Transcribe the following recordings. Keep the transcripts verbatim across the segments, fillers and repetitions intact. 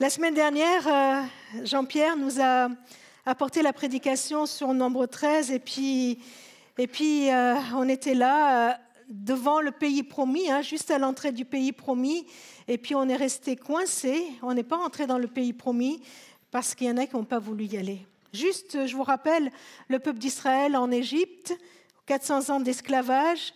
La semaine dernière, euh, Jean-Pierre nous a apporté la prédication sur Nombres treize et puis, et puis euh, on était là euh, devant le pays promis, hein, juste à l'entrée du pays promis, et puis on est resté coincé, on n'est pas entré dans le pays promis parce qu'il y en a qui n'ont pas voulu y aller. Juste, je vous rappelle, le peuple d'Israël en Égypte, quatre cents ans d'esclavage,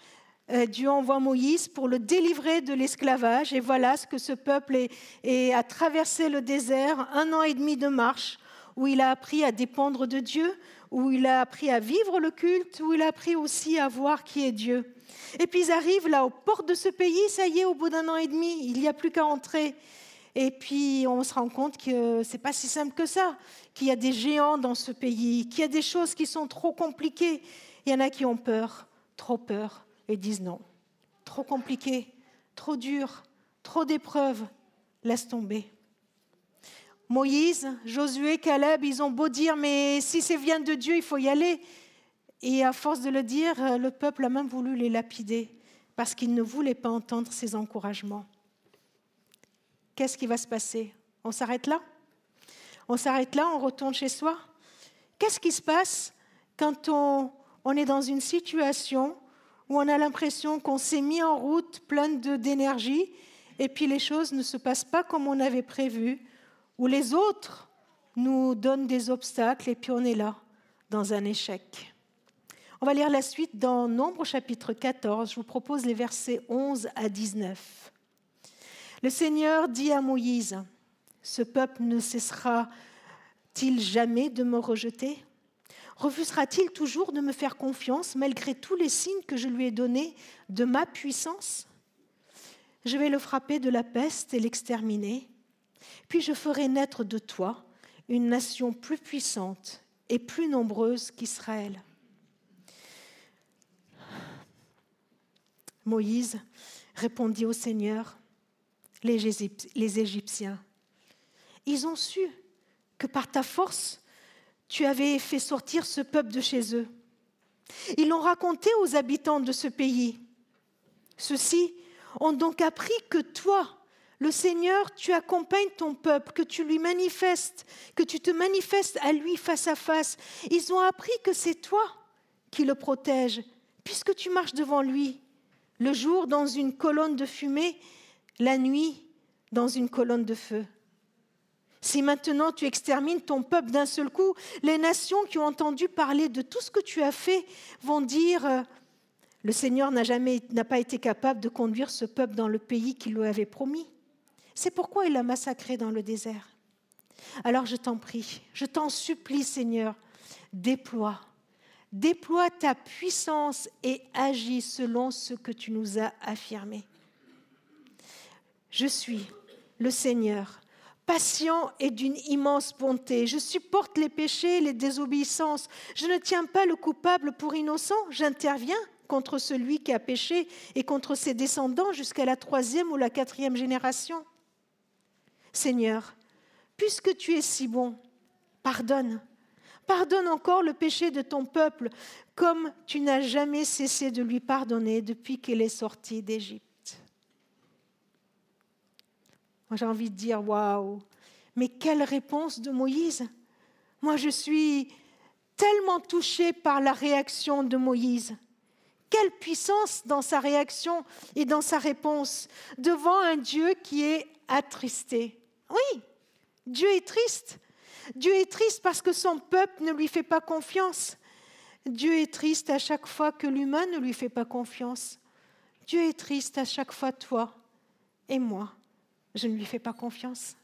Dieu envoie Moïse pour le délivrer de l'esclavage. Et voilà ce que ce peuple est, est, a traversé le désert, un an et demi de marche, où il a appris à dépendre de Dieu, où il a appris à vivre le culte, où il a appris aussi à voir qui est Dieu. Et puis ils arrivent là aux portes de ce pays, ça y est, au bout d'un an et demi, il n'y a plus qu'à entrer. Et puis on se rend compte que ce n'est pas si simple que ça, qu'il y a des géants dans ce pays, qu'il y a des choses qui sont trop compliquées. Il y en a qui ont peur, trop peur. Et disent non, trop compliqué, trop dur, trop d'épreuves, laisse tomber. Moïse, Josué, Caleb, ils ont beau dire, mais si ça vient de Dieu, il faut y aller. Et à force de le dire, le peuple a même voulu les lapider, parce qu'il ne voulait pas entendre ces encouragements. Qu'est-ce qui va se passer? On s'arrête là? On s'arrête là, on retourne chez soi? Qu'est-ce qui se passe quand on, on est dans une situation où on a l'impression qu'on s'est mis en route plein d'énergie et puis les choses ne se passent pas comme on avait prévu, où les autres nous donnent des obstacles et puis on est là, dans un échec. On va lire la suite dans Nombres chapitre quatorze, je vous propose les versets onze à dix-neuf. Le Seigneur dit à Moïse, « Ce peuple ne cessera-t-il jamais de me rejeter ? Refusera-t-il toujours de me faire confiance malgré tous les signes que je lui ai donnés de ma puissance? Je vais le frapper de la peste et l'exterminer. Puis je ferai naître de toi une nation plus puissante et plus nombreuse qu'Israël. » Moïse répondit au Seigneur, les Égyptiens, « Ils ont su que par ta force, tu avais fait sortir ce peuple de chez eux. Ils l'ont raconté aux habitants de ce pays. Ceux-ci ont donc appris que toi, le Seigneur, tu accompagnes ton peuple, que tu lui manifestes, que tu te manifestes à lui face à face. Ils ont appris que c'est toi qui le protèges, puisque tu marches devant lui, le jour dans une colonne de fumée, la nuit dans une colonne de feu. Si maintenant tu extermines ton peuple d'un seul coup, les nations qui ont entendu parler de tout ce que tu as fait vont dire euh, « Le Seigneur n'a jamais, n'a pas été capable de conduire ce peuple dans le pays qu'il lui avait promis. C'est pourquoi il l'a massacré dans le désert. Alors je t'en prie, je t'en supplie Seigneur, déploie, déploie ta puissance et agis selon ce que tu nous as affirmé. Je suis le Seigneur. Patient et d'une immense bonté. Je supporte les péchés, les désobéissances. Je ne tiens pas le coupable pour innocent. J'interviens contre celui qui a péché et contre ses descendants jusqu'à la troisième ou la quatrième génération. Seigneur, puisque tu es si bon, pardonne. Pardonne encore le péché de ton peuple, comme tu n'as jamais cessé de lui pardonner depuis qu'il est sorti d'Égypte. Moi, j'ai envie de dire, waouh, mais quelle réponse de Moïse! Moi, je suis tellement touchée par la réaction de Moïse. Quelle puissance dans sa réaction et dans sa réponse devant un Dieu qui est attristé. Oui, Dieu est triste. Dieu est triste parce que son peuple ne lui fait pas confiance. Dieu est triste à chaque fois que l'humain ne lui fait pas confiance. Dieu est triste à chaque fois, toi et moi. Je ne lui fais pas confiance.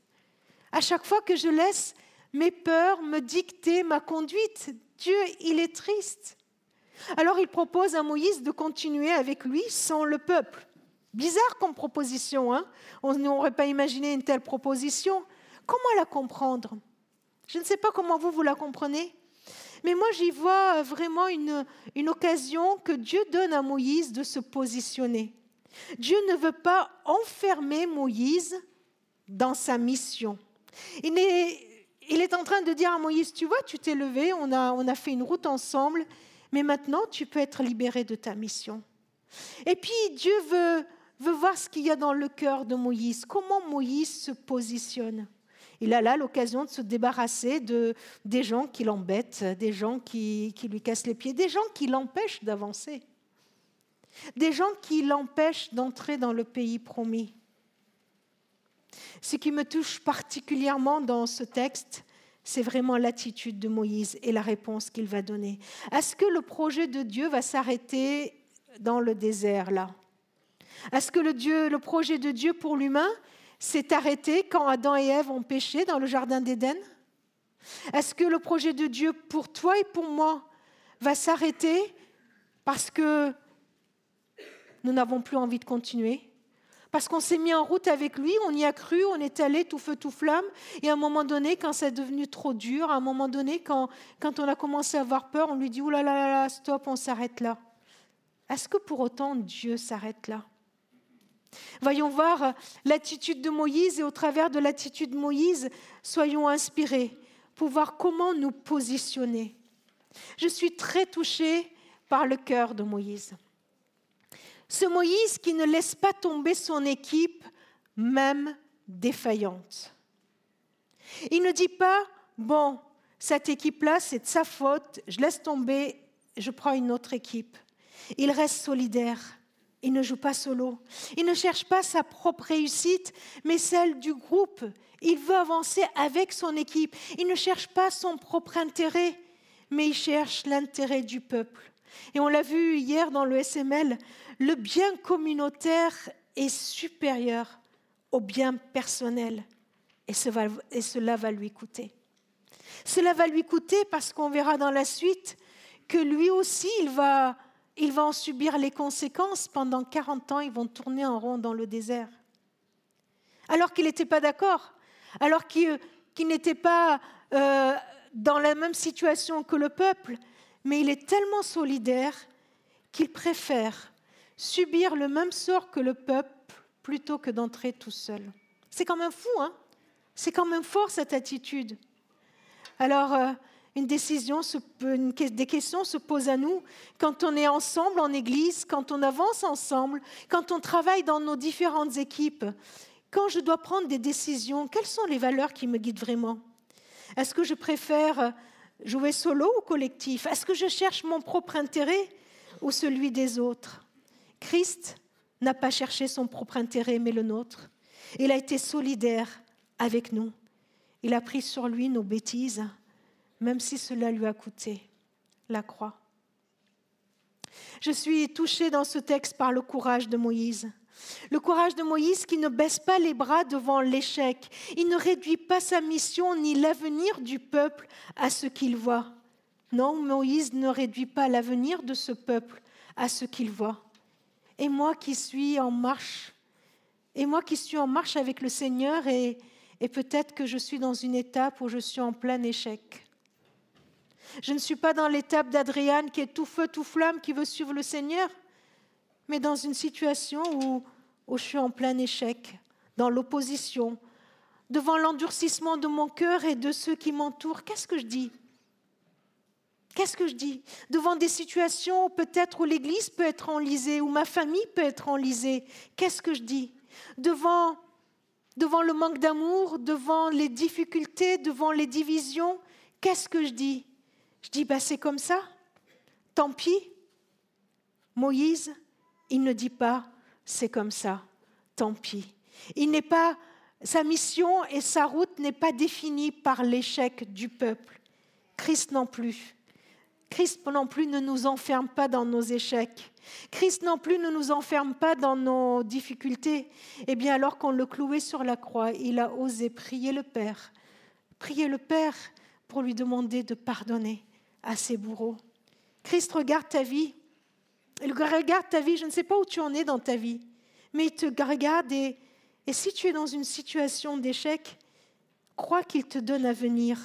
À chaque fois que je laisse mes peurs me dicter ma conduite, Dieu, il est triste. Alors il propose à Moïse de continuer avec lui sans le peuple. Bizarre comme proposition, hein ? On n'aurait pas imaginé une telle proposition. Comment la comprendre ? Je ne sais pas comment vous, vous la comprenez. Mais moi, j'y vois vraiment une, une occasion que Dieu donne à Moïse de se positionner. Dieu ne veut pas enfermer Moïse dans sa mission. Il est, il est en train de dire à Moïse, tu vois, tu t'es levé, on a, on a fait une route ensemble, mais maintenant tu peux être libéré de ta mission. Et puis Dieu veut, veut voir ce qu'il y a dans le cœur de Moïse, comment Moïse se positionne. Il a là l'occasion de se débarrasser de, des gens qui l'embêtent, des gens qui, qui lui cassent les pieds, des gens qui l'empêchent d'avancer, des gens qui l'empêchent d'entrer dans le pays promis. Ce qui me touche particulièrement dans ce texte, c'est vraiment l'attitude de Moïse et la réponse qu'il va donner. Est-ce que le projet de Dieu va s'arrêter dans le désert, là? Est-ce que le, Dieu, le projet de Dieu pour l'humain s'est arrêté quand Adam et Ève ont péché dans le jardin d'Éden? Est-ce que le projet de Dieu pour toi et pour moi va s'arrêter parce que nous n'avons plus envie de continuer? Parce qu'on s'est mis en route avec lui, on y a cru, on est allé tout feu, tout flamme. Et à un moment donné, quand c'est devenu trop dur, à un moment donné, quand, quand on a commencé à avoir peur, on lui dit « Ouh là là là, stop, on s'arrête là ». Est-ce que pour autant Dieu s'arrête là? Voyons voir l'attitude de Moïse et au travers de l'attitude de Moïse, soyons inspirés pour voir comment nous positionner. Je suis très touchée par le cœur de Moïse. Ce Moïse qui ne laisse pas tomber son équipe, même défaillante. Il ne dit pas « Bon, cette équipe-là, c'est de sa faute, je laisse tomber, je prends une autre équipe ». Il reste solidaire, il ne joue pas solo, il ne cherche pas sa propre réussite, mais celle du groupe. Il veut avancer avec son équipe, il ne cherche pas son propre intérêt, mais il cherche l'intérêt du peuple. Et on l'a vu hier dans le S M L, le bien communautaire est supérieur au bien personnel, et cela va lui coûter. Cela va lui coûter parce qu'on verra dans la suite que lui aussi, il va... Il va en subir les conséquences. Pendant quarante ans, ils vont tourner en rond dans le désert. Alors qu'il n'était pas d'accord, alors qu'il, qu'il n'était pas euh, dans la même situation que le peuple, mais il est tellement solidaire qu'il préfère subir le même sort que le peuple plutôt que d'entrer tout seul. C'est quand même fou, hein? C'est quand même fort cette attitude. Alors... Euh, Une décision, une, des questions se posent à nous quand on est ensemble en église, quand on avance ensemble, quand on travaille dans nos différentes équipes. Quand je dois prendre des décisions, quelles sont les valeurs qui me guident vraiment? Est-ce que je préfère jouer solo ou collectif? Est-ce que je cherche mon propre intérêt ou celui des autres? Christ n'a pas cherché son propre intérêt, mais le nôtre. Il a été solidaire avec nous. Il a pris sur lui nos bêtises, même si cela lui a coûté la croix. Je suis touchée dans ce texte par le courage de Moïse. Le courage de Moïse qui ne baisse pas les bras devant l'échec. Il ne réduit pas sa mission ni l'avenir du peuple à ce qu'il voit. Non, Moïse ne réduit pas l'avenir de ce peuple à ce qu'il voit. Et moi qui suis en marche, et moi qui suis en marche avec le Seigneur, et, et peut-être que je suis dans une étape où je suis en plein échec. Je ne suis pas dans l'étape d'Adriane qui est tout feu, tout flamme, qui veut suivre le Seigneur, mais dans une situation où, où je suis en plein échec, dans l'opposition, devant l'endurcissement de mon cœur et de ceux qui m'entourent. Qu'est-ce que je dis ? Qu'est-ce que je dis ? Devant des situations où peut-être où l'Église peut être enlisée, où ma famille peut être enlisée, qu'est-ce que je dis ? Devant, devant le manque d'amour, devant les difficultés, devant les divisions, qu'est-ce que je dis ? Je dis, bah, c'est comme ça, tant pis. Moïse, il ne dit pas, c'est comme ça, tant pis. Il n'est pas, sa mission et sa route n'est pas définie par l'échec du peuple. Christ non plus. Christ non plus ne nous enferme pas dans nos échecs. Christ non plus ne nous enferme pas dans nos difficultés. Eh bien, alors qu'on le clouait sur la croix, il a osé prier le Père. Prier le Père pour lui demander de pardonner à ses bourreaux. Christ regarde ta vie. Il regarde ta vie, je ne sais pas où tu en es dans ta vie, mais il te regarde et, et si tu es dans une situation d'échec, crois qu'il te donne à venir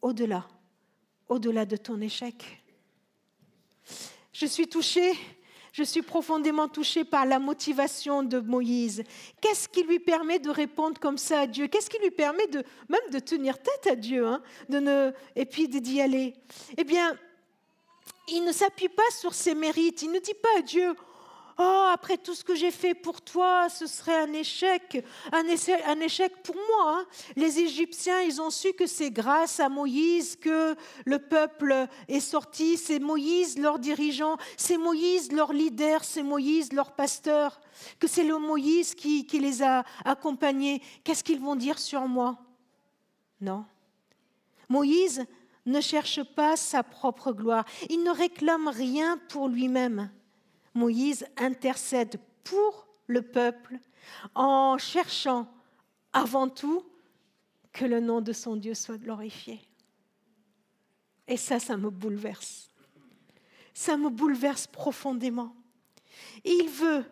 au-delà, au-delà de ton échec. Je suis touchée, je suis profondément touchée par la motivation de Moïse. Qu'est-ce qui lui permet de répondre comme ça à Dieu? Qu'est-ce qui lui permet de, même de tenir tête à Dieu, hein, de ne, et puis d'y aller? Eh bien, il ne s'appuie pas sur ses mérites. Il ne dit pas à Dieu « Oh, après tout ce que j'ai fait pour toi, ce serait un échec, un échec, un échec pour moi. » Les Égyptiens, ils ont su que c'est grâce à Moïse que le peuple est sorti. C'est Moïse leur dirigeant, c'est Moïse leur leader, c'est Moïse leur pasteur. Que c'est le Moïse qui, qui les a accompagnés. Qu'est-ce qu'ils vont dire sur moi? Non. Moïse ne cherche pas sa propre gloire. Il ne réclame rien pour lui-même. Moïse intercède pour le peuple en cherchant avant tout que le nom de son Dieu soit glorifié. Et ça, ça me bouleverse. Ça me bouleverse profondément. Il veut,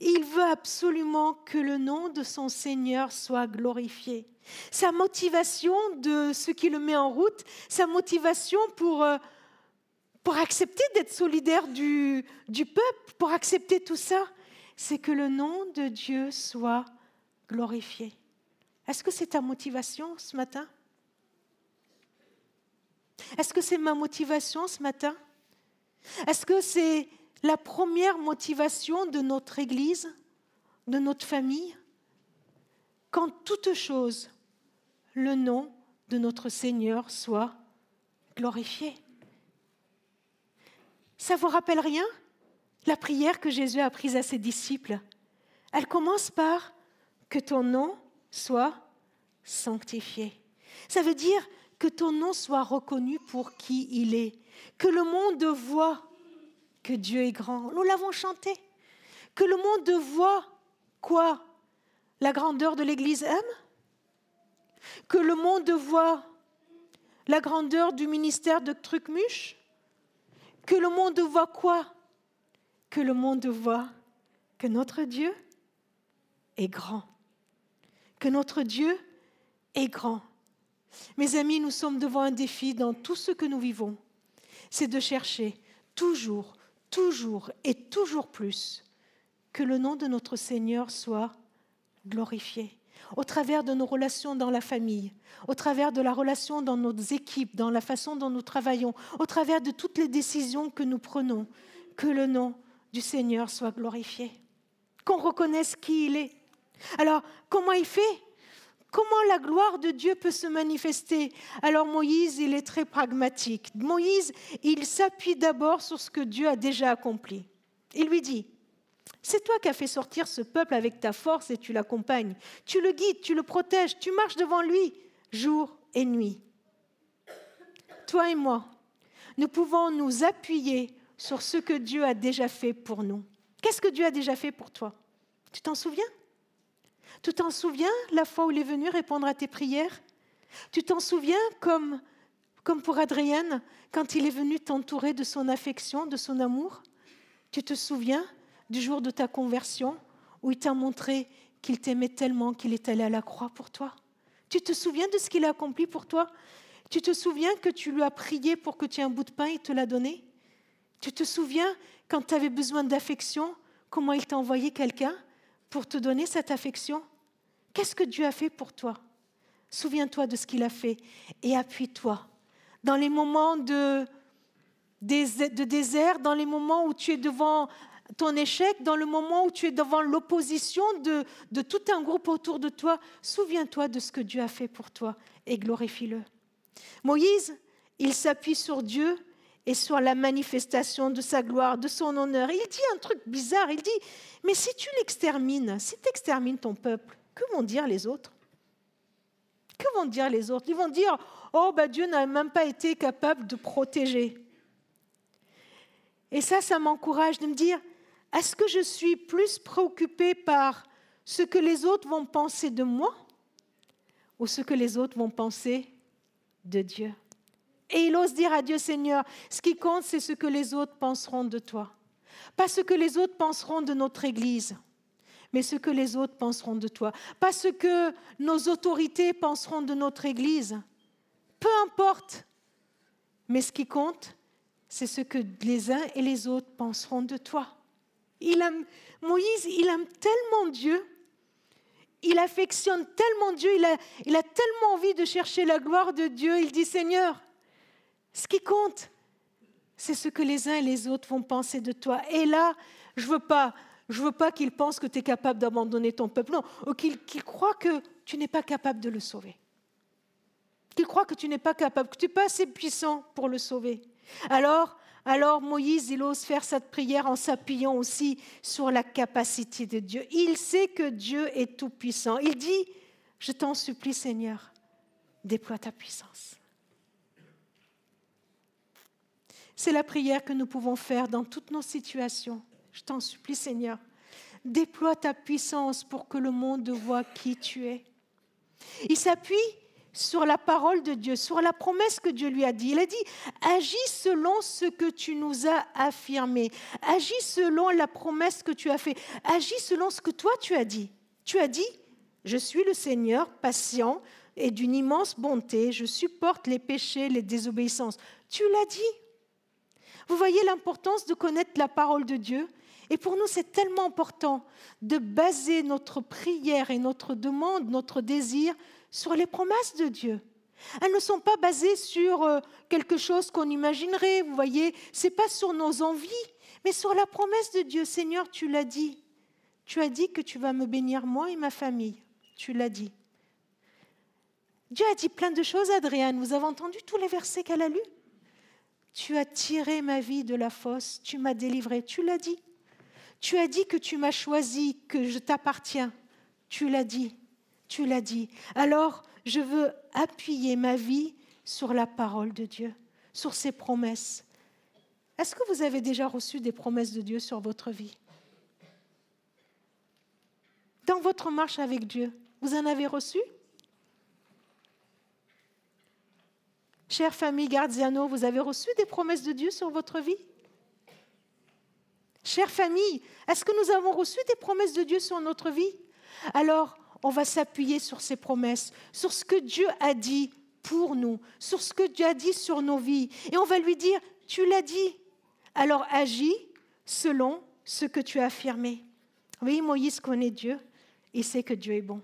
il veut absolument que le nom de son Seigneur soit glorifié. Sa motivation de ce qui le met en route, sa motivation pour... Euh, pour accepter d'être solidaire du, du peuple, pour accepter tout ça, c'est que le nom de Dieu soit glorifié. Est-ce que c'est ta motivation ce matin? Est-ce que c'est ma motivation ce matin? Est-ce que c'est la première motivation de notre Église, de notre famille? Qu'en toute chose, le nom de notre Seigneur soit glorifié. Ça ne vous rappelle rien? La prière que Jésus a prise à ses disciples, elle commence par « que ton nom soit sanctifié ». Ça veut dire que ton nom soit reconnu pour qui il est, que le monde voit que Dieu est grand. Nous l'avons chanté. Que le monde voit quoi? La grandeur de l'Église aime? Que le monde voit la grandeur du ministère de Trucmuche? Que le monde voit quoi? Que le monde voit que notre Dieu est grand. Que notre Dieu est grand. Mes amis, nous sommes devant un défi dans tout ce que nous vivons. C'est de chercher toujours, toujours et toujours plus que le nom de notre Seigneur soit glorifié. Au travers de nos relations dans la famille, au travers de la relation dans nos équipes, dans la façon dont nous travaillons, au travers de toutes les décisions que nous prenons, que le nom du Seigneur soit glorifié, qu'on reconnaisse qui il est. Alors, comment il fait? Comment la gloire de Dieu peut se manifester? Alors Moïse, il est très pragmatique. Moïse, il s'appuie d'abord sur ce que Dieu a déjà accompli. Il lui dit: c'est toi qui as fait sortir ce peuple avec ta force et tu l'accompagnes. Tu le guides, tu le protèges, tu marches devant lui jour et nuit. Toi et moi, nous pouvons nous appuyer sur ce que Dieu a déjà fait pour nous. Qu'est-ce que Dieu a déjà fait pour toi? Tu t'en souviens? Tu t'en souviens la fois où il est venu répondre à tes prières? Tu t'en souviens comme, comme pour Adrienne, quand il est venu t'entourer de son affection, de son amour? Tu te souviens du jour de ta conversion, où il t'a montré qu'il t'aimait tellement qu'il est allé à la croix pour toi? Tu te souviens de ce qu'il a accompli pour toi? Tu te souviens que tu lui as prié pour que tu aies un bout de pain et te l'a donné? Tu te souviens, quand tu avais besoin d'affection, comment il t'a envoyé quelqu'un pour te donner cette affection? Qu'est-ce que Dieu a fait pour toi? Souviens-toi de ce qu'il a fait et appuie-toi. Dans les moments de, de désert, dans les moments où tu es devant ton échec, dans le moment où tu es devant l'opposition de, de tout un groupe autour de toi, souviens-toi de ce que Dieu a fait pour toi et glorifie-le. Moïse, il s'appuie sur Dieu et sur la manifestation de sa gloire, de son honneur. Il dit un truc bizarre, il dit « Mais si tu l'extermines, si tu extermines ton peuple, que vont dire les autres ? Que vont dire les autres ? Ils vont dire « Oh, ben Dieu n'a même pas été capable de protéger. » Et ça, ça m'encourage de me dire: est-ce que je suis plus préoccupée par ce que les autres vont penser de moi ou ce que les autres vont penser de Dieu? Et il ose dire à Dieu: Seigneur, ce qui compte, c'est ce que les autres penseront de toi. Pas ce que les autres penseront de notre Église, mais ce que les autres penseront de toi. Pas ce que nos autorités penseront de notre Église. Peu importe, mais ce qui compte, c'est ce que les uns et les autres penseront de toi. Il aime, Moïse, il aime tellement Dieu, il affectionne tellement Dieu, il a, il a tellement envie de chercher la gloire de Dieu. Il dit: Seigneur, ce qui compte, C'est ce que les uns et les autres vont penser de toi. Et là, je ne veux pas, je veux pas qu'ils pensent que tu es capable d'abandonner ton peuple, non, ou qu'ils, qu'ils croient que tu n'es pas capable de le sauver. Qu'ils croient que tu n'es pas capable, que tu n'es pas assez puissant pour le sauver. Alors, alors Moïse, il ose faire cette prière en s'appuyant aussi sur la capacité de Dieu. Il sait que Dieu est tout-puissant. Il dit, « Je t'en supplie, Seigneur, déploie ta puissance. » C'est la prière que nous pouvons faire dans toutes nos situations. Je t'en supplie, Seigneur, déploie ta puissance pour que le monde voie qui tu es. Il s'appuie sur la parole de Dieu, sur la promesse que Dieu lui a dit. Il a dit, agis selon ce que tu nous as affirmé. Agis selon la promesse que tu as faite. Agis selon ce que toi tu as dit. Tu as dit, je suis le Seigneur, patient et d'une immense bonté. Je supporte les péchés, les désobéissances. Tu l'as dit. Vous voyez l'importance de connaître la parole de Dieu. Et pour nous, c'est tellement important de baser notre prière et notre demande, notre désir, sur les promesses de Dieu. Elles ne sont pas basées sur quelque chose qu'on imaginerait, vous voyez. Ce n'est pas sur nos envies, mais sur la promesse de Dieu. Seigneur, tu l'as dit. Tu as dit que tu vas me bénir, moi et ma famille. Tu l'as dit. Dieu a dit plein de choses, Adriane. Vous avez entendu tous les versets qu'elle a lus ? Tu as tiré ma vie de la fosse, tu m'as délivré, tu l'as dit. Tu as dit que tu m'as choisi, que je t'appartiens, tu l'as dit, tu l'as dit. Alors, je veux appuyer ma vie sur la parole de Dieu, sur ses promesses. Est-ce que vous avez déjà reçu des promesses de Dieu sur votre vie ? Dans votre marche avec Dieu, vous en avez reçu ? Chère famille Gardziano, vous avez reçu des promesses de Dieu sur votre vie ? Chère famille, est-ce que nous avons reçu des promesses de Dieu sur notre vie ? Alors, on va s'appuyer sur ces promesses, sur ce que Dieu a dit pour nous, sur ce que Dieu a dit sur nos vies. Et on va lui dire, tu l'as dit, alors agis selon ce que tu as affirmé. Oui, Moïse connaît Dieu, il sait que Dieu est bon.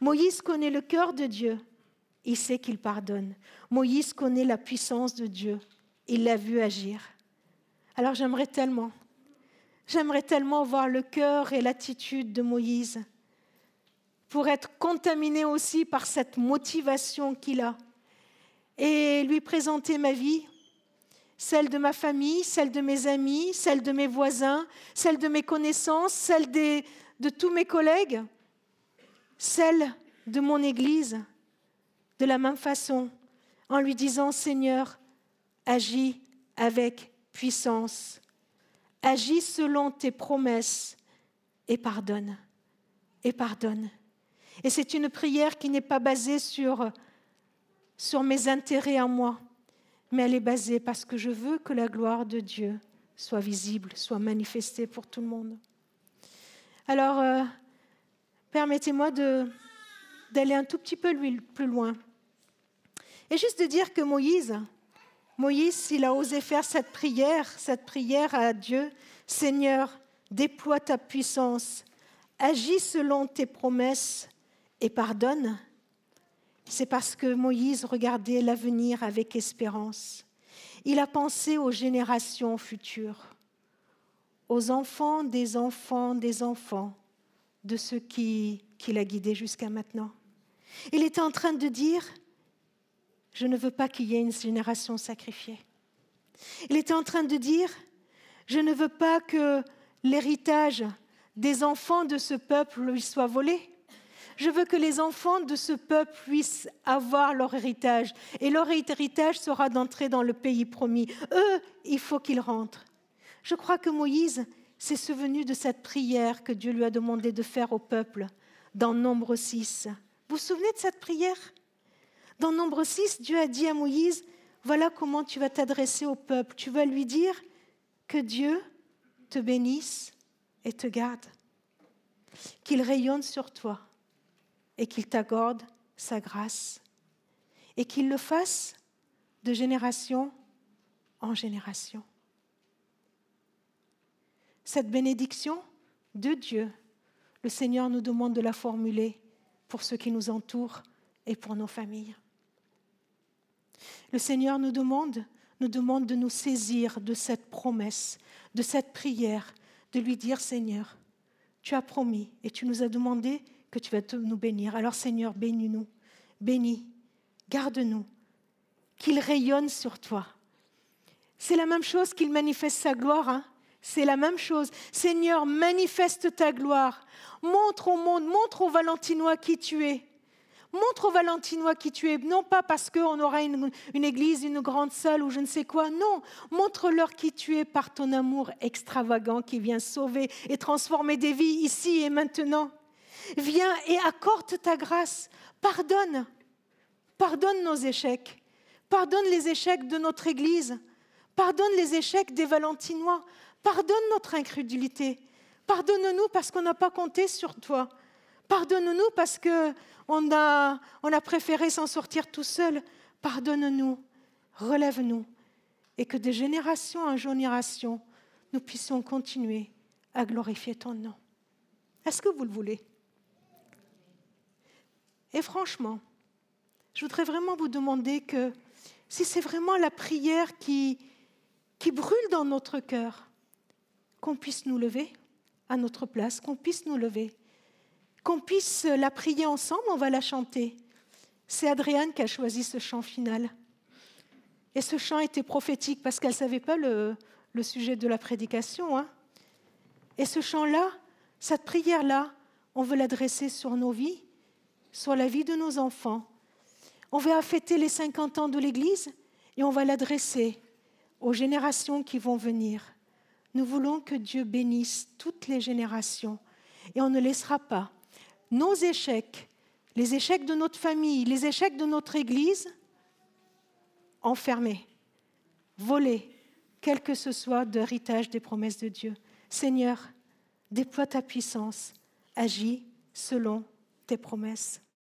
Moïse connaît le cœur de Dieu. Il sait qu'il pardonne. Moïse connaît la puissance de Dieu. Il l'a vu agir. Alors j'aimerais tellement, j'aimerais tellement voir le cœur et l'attitude de Moïse pour être contaminé aussi par cette motivation qu'il a et lui présenter ma vie, celle de ma famille, celle de mes amis, celle de mes voisins, celle de mes connaissances, celle des, de tous mes collègues, celle de mon église. De la même façon, en lui disant, Seigneur, agis avec puissance, agis selon tes promesses et pardonne, et pardonne. Et c'est une prière qui n'est pas basée sur, sur mes intérêts à moi, mais elle est basée parce que je veux que la gloire de Dieu soit visible, soit manifestée pour tout le monde. Alors, euh, permettez-moi de, d'aller un tout petit peu plus loin. Et juste de dire que Moïse, Moïse, il a osé faire cette prière, cette prière à Dieu. « Seigneur, déploie ta puissance, agis selon tes promesses et pardonne. » C'est parce que Moïse regardait l'avenir avec espérance. Il a pensé aux générations futures, aux enfants des enfants des enfants, de ceux qui, qui l'a guidé jusqu'à maintenant. Il était en train de dire... Je ne veux pas qu'il y ait une génération sacrifiée. Il était en train de dire, je ne veux pas que l'héritage des enfants de ce peuple lui soit volé. Je veux que les enfants de ce peuple puissent avoir leur héritage. Et leur héritage sera d'entrer dans le pays promis. Eux, il faut qu'ils rentrent. Je crois que Moïse s'est souvenu de cette prière que Dieu lui a demandé de faire au peuple dans Nombres six. Vous vous souvenez de cette prière ? Dans Nombres six, Dieu a dit à Moïse, voilà comment tu vas t'adresser au peuple. Tu vas lui dire que Dieu te bénisse et te garde, qu'il rayonne sur toi et qu'il t'accorde sa grâce et qu'il le fasse de génération en génération. Cette bénédiction de Dieu, le Seigneur nous demande de la formuler pour ceux qui nous entourent et pour nos familles. Le Seigneur nous demande nous demande de nous saisir de cette promesse, de cette prière, de lui dire « Seigneur, tu as promis et tu nous as demandé que tu vas nous bénir. Alors Seigneur, bénis-nous, bénis, garde-nous, qu'il rayonne sur toi. » C'est la même chose qu'il manifeste sa gloire, hein. C'est la même chose. Seigneur, manifeste ta gloire. Montre au monde, montre aux Valentinois qui tu es. Montre aux Valentinois qui tu es. Non pas parce qu'on aura une, une église, une grande salle ou je ne sais quoi. Non, montre-leur qui tu es par ton amour extravagant qui vient sauver et transformer des vies ici et maintenant. Viens et accorde ta grâce. Pardonne. Pardonne nos échecs. Pardonne les échecs de notre église. Pardonne les échecs des Valentinois. Pardonne notre incrédulité. Pardonne-nous parce qu'on n'a pas compté sur toi. Pardonne-nous parce qu'on a, on a préféré s'en sortir tout seul. Pardonne-nous, relève-nous. Et que de génération en génération, nous puissions continuer à glorifier ton nom. Est-ce que vous le voulez? Et franchement, je voudrais vraiment vous demander que si c'est vraiment la prière qui, qui brûle dans notre cœur, qu'on puisse nous lever à notre place, qu'on puisse nous lever, qu'on puisse la prier ensemble, on va la chanter. C'est Adriane qui a choisi ce chant final. Et ce chant était prophétique parce qu'elle ne savait pas le, le sujet de la prédication, hein. Et ce chant-là, cette prière-là, on veut l'adresser sur nos vies, sur la vie de nos enfants. On va fêter les cinquante ans de l'Église et on va l'adresser aux générations qui vont venir. Nous voulons que Dieu bénisse toutes les générations et on ne laissera pas nos échecs, les échecs de notre famille, les échecs de notre Église, enfermés, volés, quel que ce soit d'héritage des promesses de Dieu. Seigneur, déploie ta puissance, agis selon tes promesses.